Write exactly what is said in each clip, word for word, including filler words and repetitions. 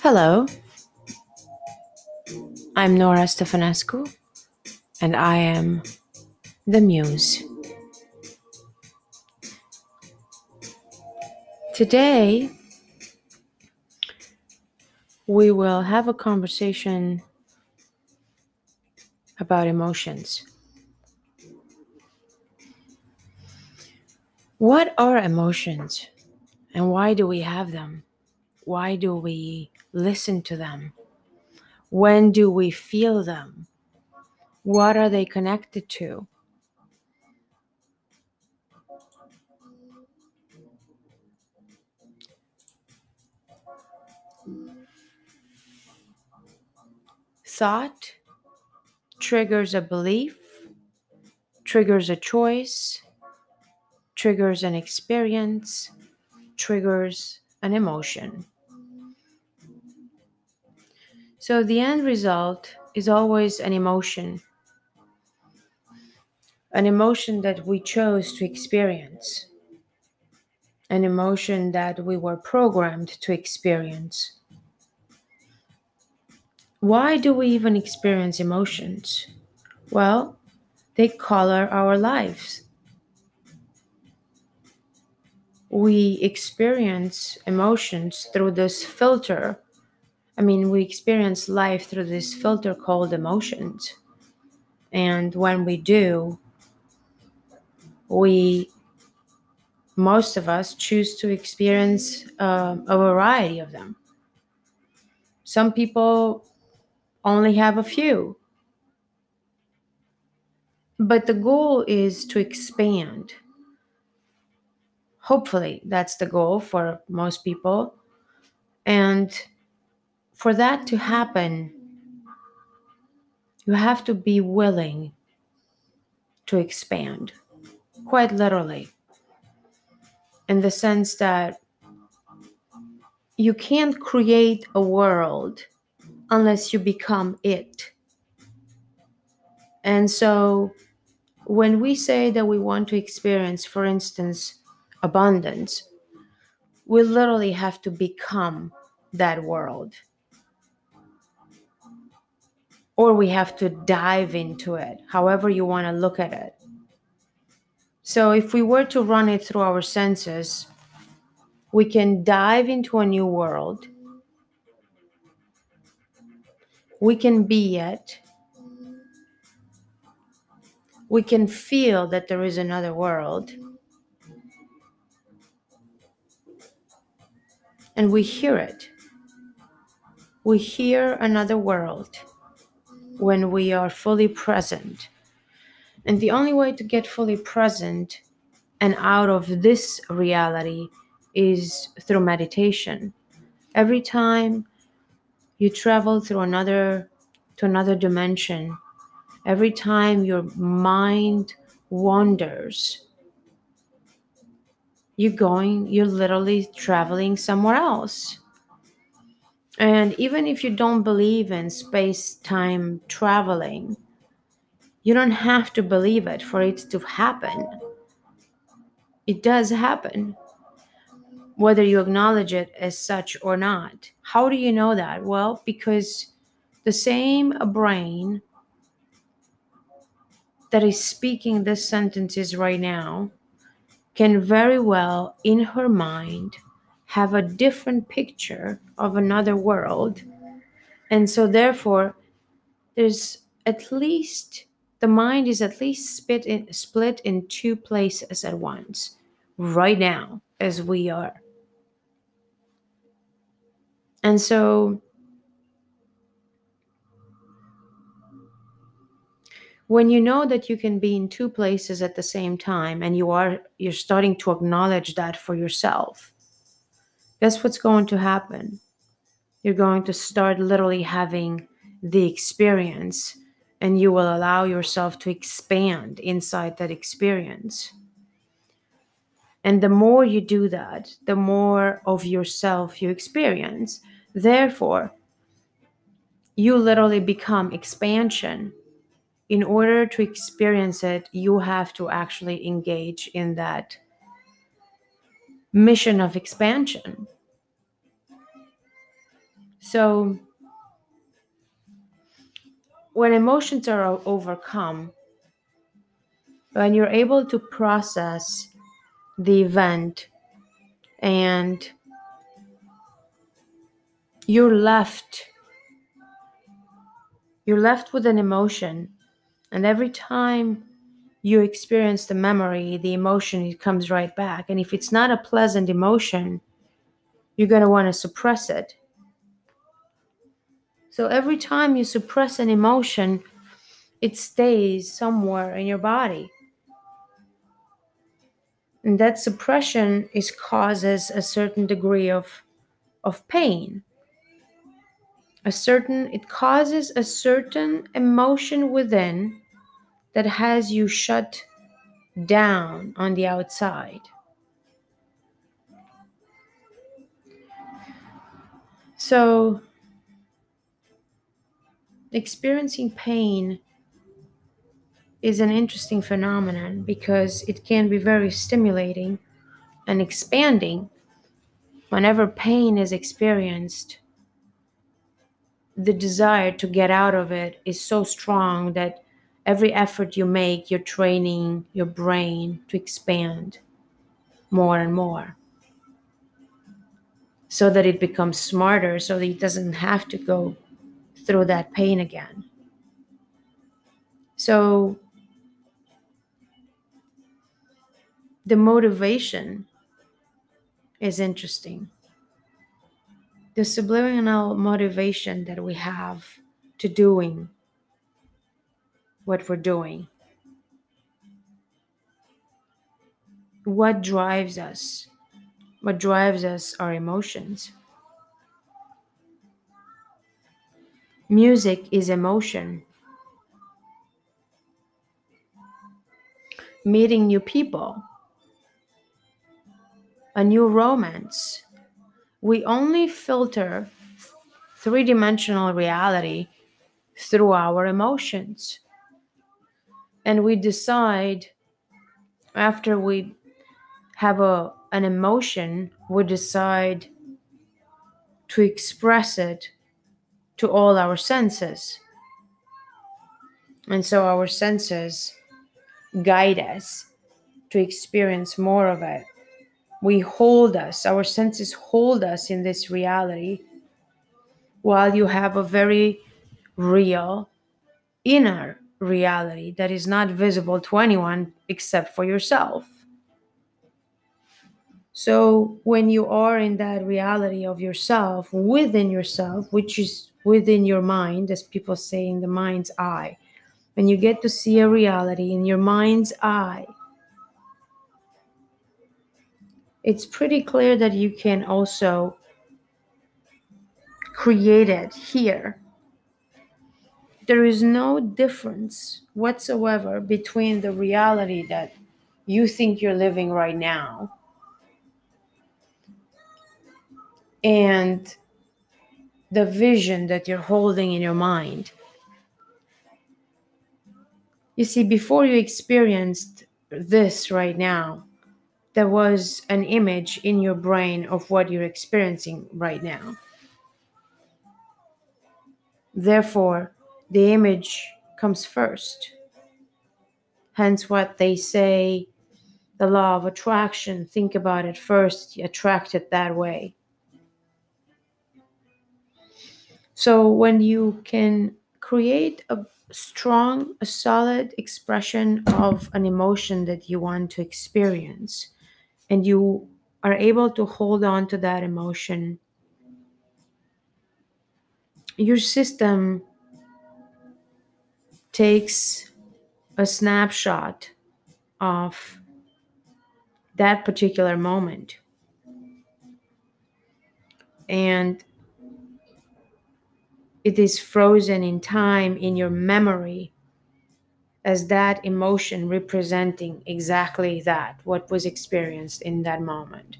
Hello, I'm Nora Stefanescu, and I am the Muse. Today, we will have a conversation about emotions. What are emotions, and why do we have them? Why do we listen to them? When do we feel them? What are they connected to? Thought triggers a belief, triggers a choice, triggers an experience, triggers an emotion. So the end result is always an emotion, an emotion that we chose to experience, an emotion that we were programmed to experience. Why do we even experience emotions? Well, they color our lives. We experience emotions through this filter. I mean, we experience life through this filter called emotions. And when we do, we, most of us, choose to experience uh, a variety of them. Some people only have a few. But the goal is to expand. Hopefully, that's the goal for most people. And for that to happen, you have to be willing to expand, quite literally, in the sense that you can't create a world unless you become it. And so when we say that we want to experience, for instance, abundance, we literally have to become that world. Or we have to dive into it, however you want to look at it. So if we were to run it through our senses, we can dive into a new world. We can be it. We can feel that there is another world. And we hear it. We hear another world when we are fully present. And the only way to get fully present and out of this reality is through meditation. Every time you travel through another to another dimension, every time your mind wanders, you're going, you're literally traveling somewhere else. And even if you don't believe in space-time traveling, you don't have to believe it for it to happen. It does happen, whether you acknowledge it as such or not. How do you know that? Well, because the same brain that is speaking these sentences right now can very well, in her mind, have a different picture of another world. And so therefore, there's at least, the mind is at least split in, split in two places at once, right now, as we are. And so, when you know that you can be in two places at the same time, and you are you're starting to acknowledge that for yourself, guess what's going to happen? You're going to start literally having the experience, and you will allow yourself to expand inside that experience. And the more you do that, the more of yourself you experience. Therefore, you literally become expansion. In order to experience it, you have to actually engage in that mission of expansion. So when emotions are overcome, when you're able to process the event and you're left, you're left with an emotion, and every time you experience the memory, the emotion, it comes right back. And if it's not a pleasant emotion, you're going to want to suppress it. So every time you suppress an emotion, it stays somewhere in your body. And that suppression is causes a certain degree of, of pain. A certain, it causes a certain emotion within that has you shut down on the outside. So, experiencing pain is an interesting phenomenon because it can be very stimulating and expanding. Whenever pain is experienced, the desire to get out of it is so strong that every effort you make, you're training your brain to expand more and more so that it becomes smarter, so that it doesn't have to go through that pain again. So the motivation is interesting. The subliminal motivation that we have to doing what we're doing. What drives us? What drives us are emotions. Music is emotion. Meeting new people, a new romance. We only filter three-dimensional reality through our emotions. And we decide, after we have a, an emotion, we decide to express it to all our senses. And so our senses guide us to experience more of it. We hold us, our senses hold us in this reality, while you have a very real inner reality that is not visible to anyone except for yourself. So when you are in that reality of yourself, within yourself, which is within your mind, as people say, in the mind's eye, when you get to see a reality in your mind's eye, it's pretty clear that you can also create it here. There is no difference whatsoever between the reality that you think you're living right now and the vision that you're holding in your mind. You see, before you experienced this right now, there was an image in your brain of what you're experiencing right now. Therefore, the image comes first. Hence what they say, the law of attraction, think about it first, you attract it that way. So when you can create a strong, a solid expression of an emotion that you want to experience, and you are able to hold on to that emotion, your system takes a snapshot of that particular moment. And it is frozen in time in your memory as that emotion representing exactly that, what was experienced in that moment.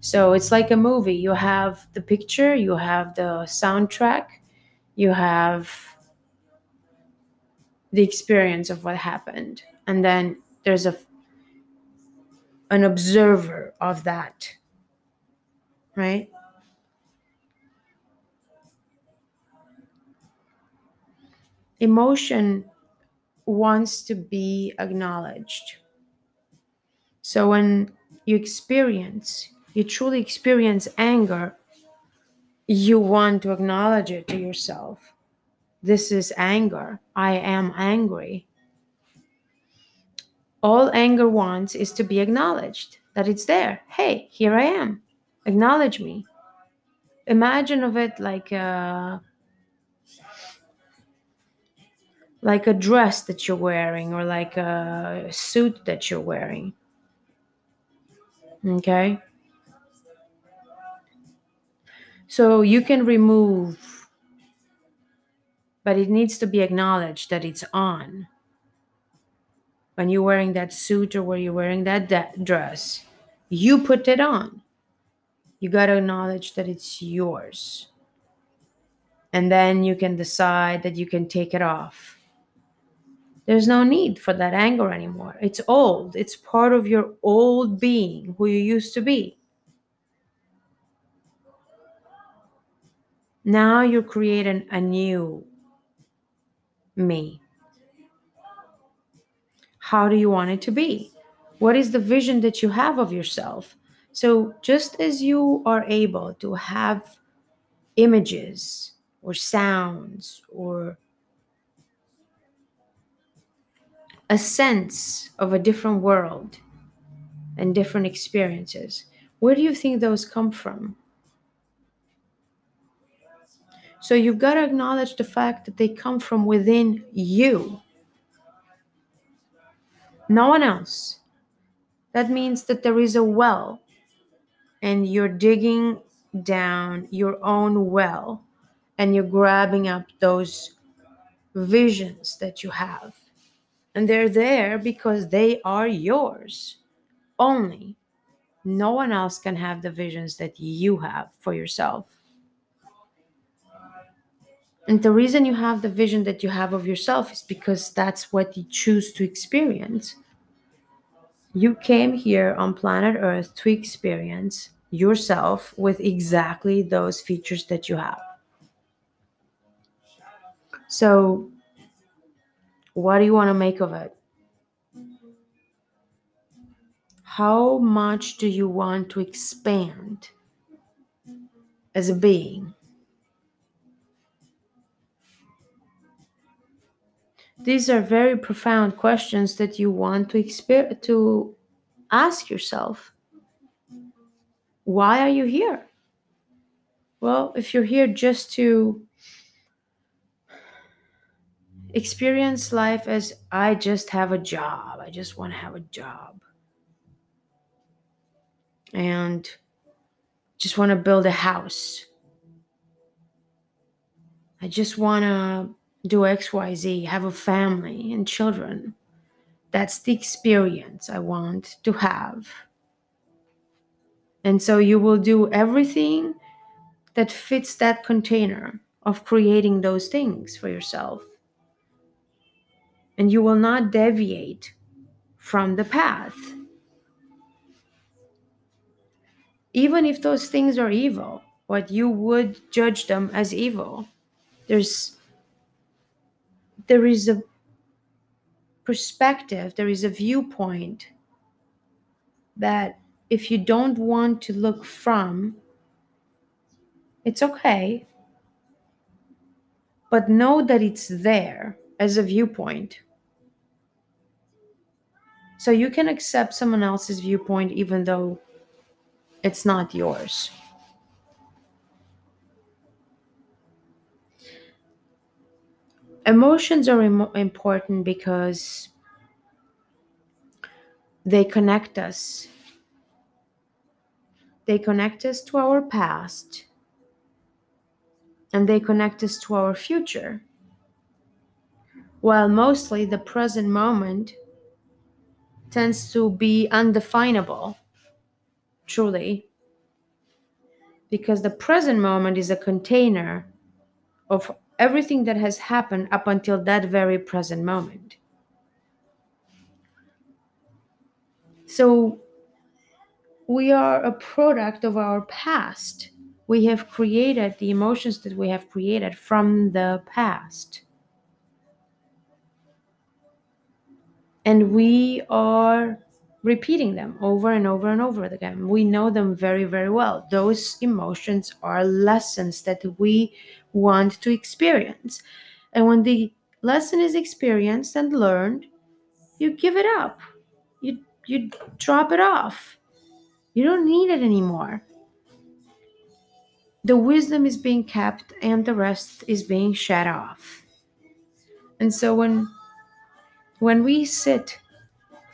So it's like a movie. You have the picture, you have the soundtrack, you have the experience of what happened. And then there's a an observer of that, right? Emotion wants to be acknowledged. So when you experience, you truly experience anger, you want to acknowledge it to yourself. This is anger. I am angry. All anger wants is to be acknowledged, that it's there. Hey, here I am. Acknowledge me. Imagine of it like a, like a dress that you're wearing, or like a suit that you're wearing. Okay? So you can remove, but it needs to be acknowledged that it's on. When you're wearing that suit or when you're wearing that de- dress, you put it on. You got to acknowledge that it's yours. And then you can decide that you can take it off. There's no need for that anger anymore. It's old. It's part of your old being, who you used to be. Now you're creating a new me. How do you want it to be? What is the vision that you have of yourself? So just as you are able to have images or sounds or a sense of a different world and different experiences, where do you think those come from? So you've got to acknowledge the fact that they come from within you. No one else. That means that there is a well, and you're digging down your own well, and you're grabbing up those visions that you have. And they're there because they are yours only. No one else can have the visions that you have for yourself. And the reason you have the vision that you have of yourself is because that's what you choose to experience. You came here on planet Earth to experience yourself with exactly those features that you have. So, what do you want to make of it? How much do you want to expand as a being? These are very profound questions that you want to exper- to ask yourself. Why are you here? Well, if you're here just to experience life as I just have a job, I just want to have a job, and just want to build a house, I just want to do X Y Z, have a family and children. That's the experience I want to have. And so you will do everything that fits that container of creating those things for yourself. And you will not deviate from the path. Even if those things are evil, what you would judge them as evil, there's There is a perspective, there is a viewpoint that if you don't want to look from, it's okay. But know that it's there as a viewpoint. So you can accept someone else's viewpoint even though it's not yours. Emotions are im- important because They connect us. They connect us to our past, and they connect us to our future. While mostly the present moment tends to be undefinable, truly, because the present moment is a container of everything that has happened up until that very present moment. So we are a product of our past. We have created the emotions that we have created from the past. And we are repeating them over and over and over again. We know them very, very well. Those emotions are lessons that we want to experience. And when the lesson is experienced and learned, you give it up. You, you drop it off. You don't need it anymore. The wisdom is being kept and the rest is being shed off. And so when, when we sit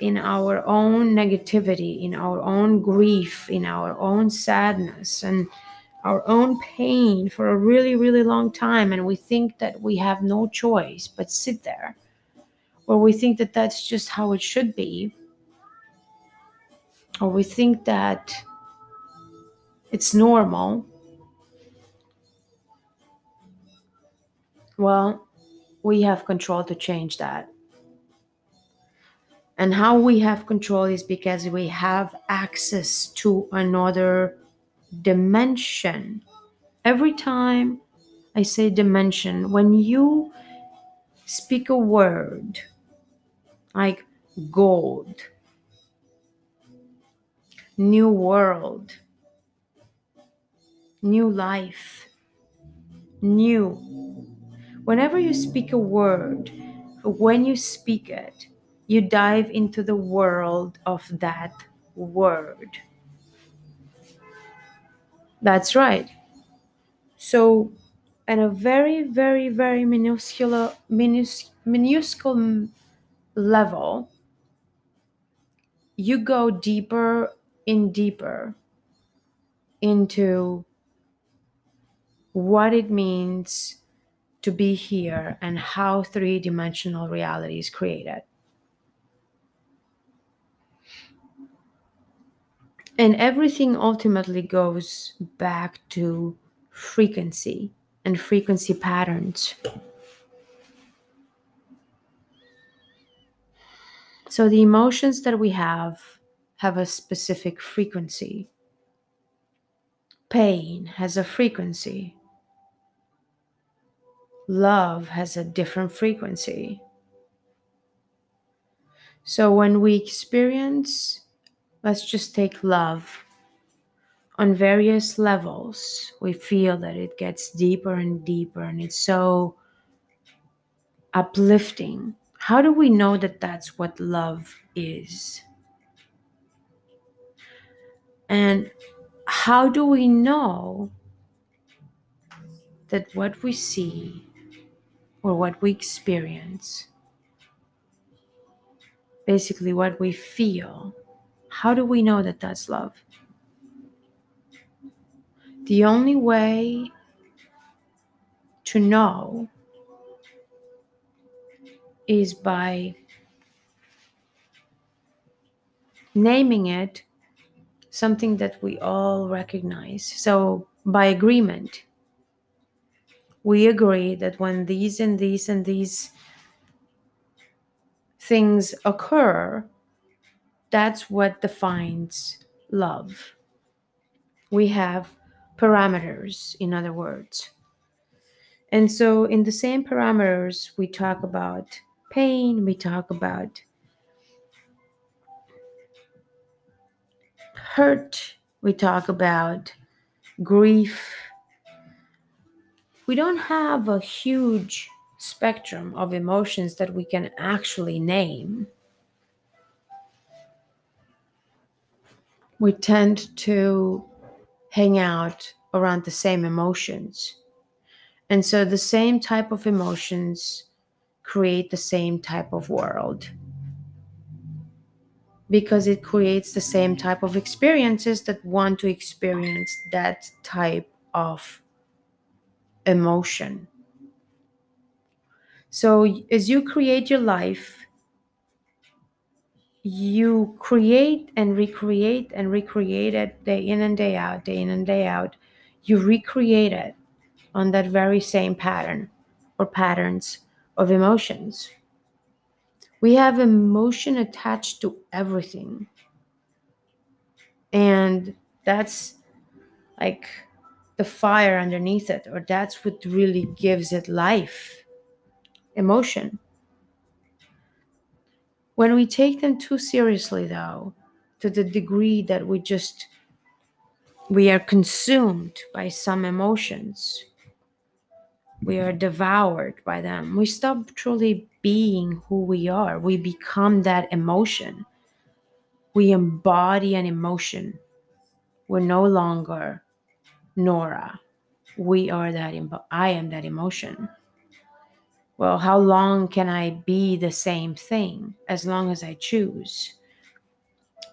in our own negativity, in our own grief, in our own sadness, and our own pain for a really, really long time, and we think that we have no choice but sit there, or we think that that's just how it should be, or we think that it's normal, well, we have control to change that. And how we have control is because we have access to another dimension. Every time I say dimension, when you speak a word like gold, new world, new life, new... Whenever you speak a word, when you speak it, you dive into the world of that word. That's right. So, in a very, very, very minuscule, minus, minuscule level, you go deeper and deeper into what it means to be here and how three-dimensional reality is created. And everything ultimately goes back to frequency and frequency patterns. So the emotions that we have have a specific frequency. Pain has a frequency. Love has a different frequency. So when we experience, let's just take love on various levels, we feel that it gets deeper and deeper and it's so uplifting. How do we know that that's what love is? And how do we know that what we see or what we experience, basically what we feel, how do we know that that's love? The only way to know is by naming it something that we all recognize. So by agreement, we agree that when these and these and these things occur, that's what defines love. We have parameters, in other words. And so in the same parameters, we talk about pain, we talk about hurt, we talk about grief. We don't have a huge spectrum of emotions that we can actually name. We tend to hang out around the same emotions. And so the same type of emotions create the same type of world. because it creates the same type of experiences that want to experience that type of emotion. So as you create your life, you create and recreate and recreate it day in and day out, day in and day out. You recreate it on that very same pattern or patterns of emotions. We have emotion attached to everything. And that's like the fire underneath it, or that's what really gives it life, emotion. When we take them too seriously, though, to the degree that we just, we are consumed by some emotions, we are devoured by them, we stop truly being who we are. We become that emotion. We embody an emotion. We're no longer Nora. We are that, imbo- I am that emotion. Well, how long can I be the same thing? As long as I choose.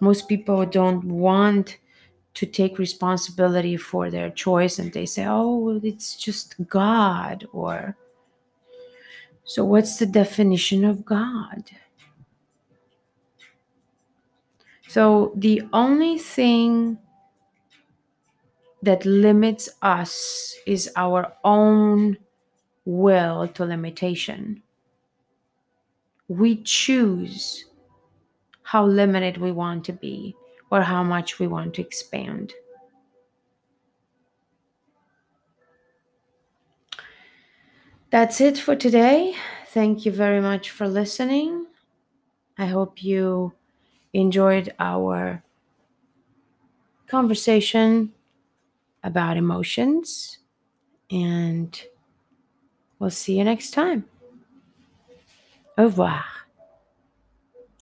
Most people don't want to take responsibility for their choice, and they say, oh, it's just God. Or, so what's the definition of God? So the only thing that limits us is our own will to limitation. We choose how limited we want to be, or how much we want to expand. That's it for today. Thank you very much for listening. I hope you enjoyed our conversation about emotions, and we'll see you next time. Au revoir.